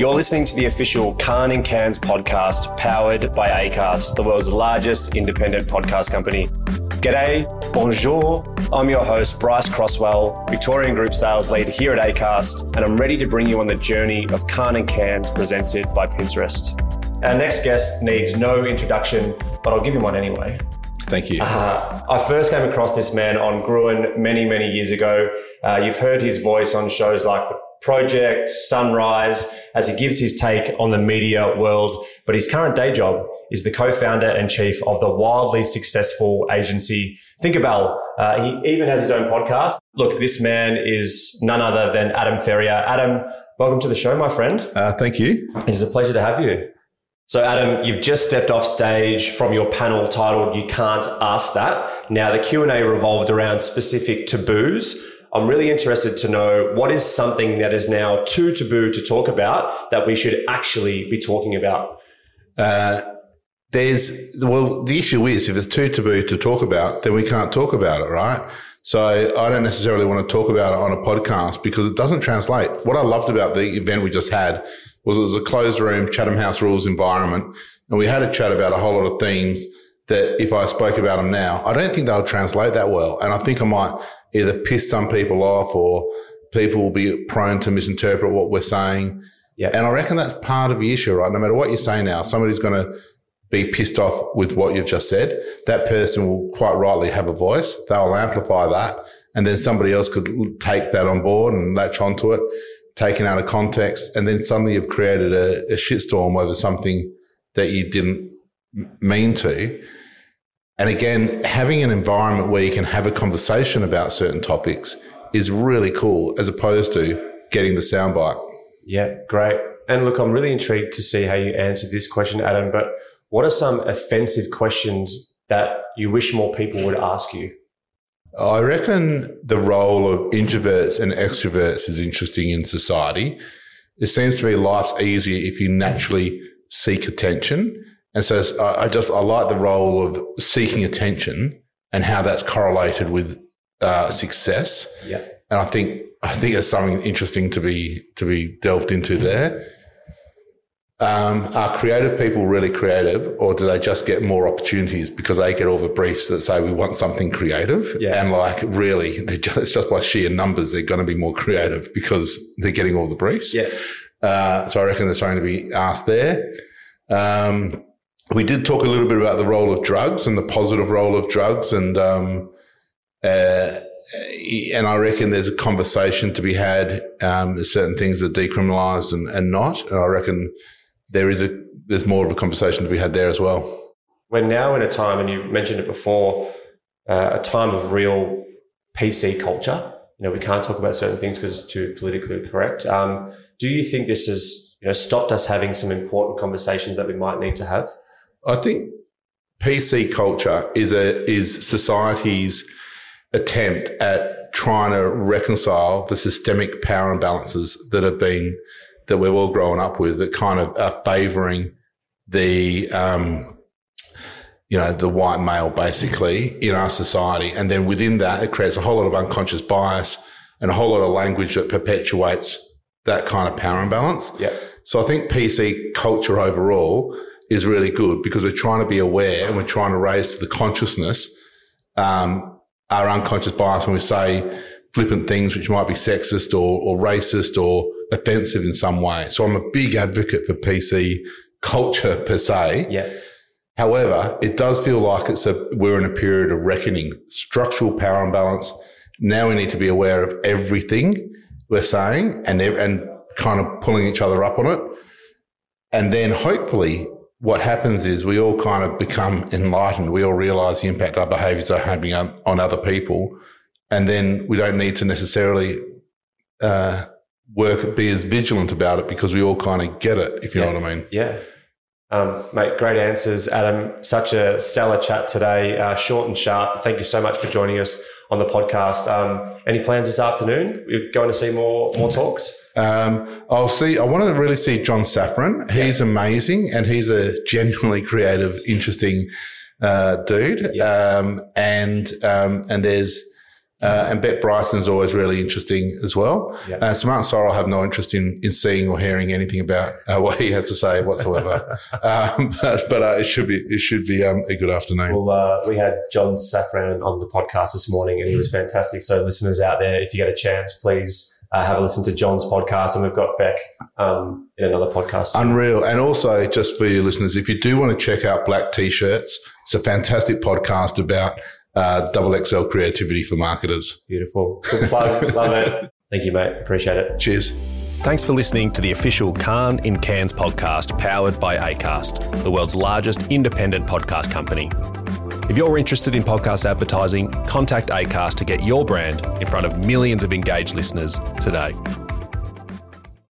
You're listening to the official Kahn & Cans podcast, powered by ACAST, the world's largest independent podcast company. G'day, bonjour, I'm your host, Bryce Crosswell, Victorian Group Sales Lead here at ACAST, and I'm ready to bring you on the journey of Kahn & Cans presented by Pinterest. Our next guest needs no introduction, but I'll give him one anyway. Thank you. I first came across this man on Gruen many years ago. You've heard his voice on shows like Project Sunrise as he gives his take on the media world, but his current day job is the co-founder and chief of the wildly successful agency Thinkerbell. He even has his own podcast. Look, this man is none other than Adam Ferrier. Adam, welcome to the show, my friend. Thank you. It is a pleasure to have you. So Adam, you've just stepped off stage from your panel titled You Can't Ask That. Now the Q&A revolved around specific taboos. I'm really interested to know what is something that is now too taboo to talk about that we should actually be talking about? The issue is if it's too taboo to talk about, then we can't talk about it, right? So I don't necessarily want to talk about it on a podcast because it doesn't translate. What I loved about the event we just had was it was a closed room, Chatham House Rules environment, and we had a chat about a whole lot of themes that if I spoke about them now, I don't think they'll translate that well. And I think I might either piss some people off or people will be prone to misinterpret what we're saying. Yep. And I reckon that's part of the issue, right? No matter what you say now, somebody's going to be pissed off with what you've just said. That person will quite rightly have a voice. They'll amplify that. And then somebody else could take that on board and latch onto it, taken out of context, and then suddenly you've created a shitstorm over something that you didn't mean to. And again, having an environment where you can have a conversation about certain topics is really cool as opposed to getting the soundbite. Yeah, great. And look, I'm really intrigued to see how you answer this question, Adam, but what are some offensive questions that you wish more people would ask you? I reckon the role of introverts and extroverts is interesting in society. It seems to me life's easier if you naturally seek attention. And so I like the role of seeking attention and how that's correlated with success. Yeah. And I think there's something interesting to be delved into there. Are creative people really creative, or do they just get more opportunities because they get all the briefs that say we want something creative? Yeah. And like really, it's just by sheer numbers they're going to be more creative because they're getting all the briefs. Yeah. So I reckon there's something to be asked there. We did talk a little bit about the role of drugs and the positive role of drugs, and I reckon there's a conversation to be had. There's certain things that are decriminalised and not, and I reckon there's more of a conversation to be had there as well. We're now in a time, and you mentioned it before, a time of real PC culture. You know, we can't talk about certain things because it's too politically correct. Do you think this has, stopped us having some important conversations that we might need to have? I think PC culture is society's attempt at trying to reconcile the systemic power imbalances that we've all grown up with, that kind of are favouring the, the white male basically in our society. And then within that, it creates a whole lot of unconscious bias and a whole lot of language that perpetuates that kind of power imbalance. Yeah. So I think PC culture overall is really good because we're trying to be aware and we're trying to raise to the consciousness our unconscious bias when we say flippant things which might be sexist or racist or offensive in some way. So I'm a big advocate for PC culture per se. Yeah. However, it does feel like we're in a period of reckoning, structural power imbalance. Now we need to be aware of everything we're saying and kind of pulling each other up on it. And then hopefully what happens is we all kind of become enlightened. We all realise the impact our behaviours are having on other people, and then we don't need to necessarily be as vigilant about it because we all kind of get it, if you know what I mean. Yeah. Mate, great answers, Adam. Such a stellar chat today, short and sharp. Thank you so much for joining us on the podcast. Any plans this afternoon? We're going to see more talks? I want to really see John Safran. He's amazing, and he's a genuinely creative, interesting dude. Yeah. And there's And Bet Bryson's always really interesting as well. Yep. Samar and Sorrell have no interest in seeing or hearing anything about what he has to say whatsoever. But it should be a good afternoon. Well, we had John Safran on the podcast this morning, and he was fantastic. So listeners out there, if you get a chance, please have a listen to John's podcast, and we've got Beck in another podcast too. Unreal. And also, just for your listeners, if you do want to check out Black T-shirts, it's a fantastic podcast about double XL creativity for marketers. Beautiful. Good plug. Love it. Thank you, mate. Appreciate it. Cheers. Thanks for listening to the official Kahn & Cans podcast, powered by ACAST, the world's largest independent podcast company. If you're interested in podcast advertising, contact ACAST to get your brand in front of millions of engaged listeners today.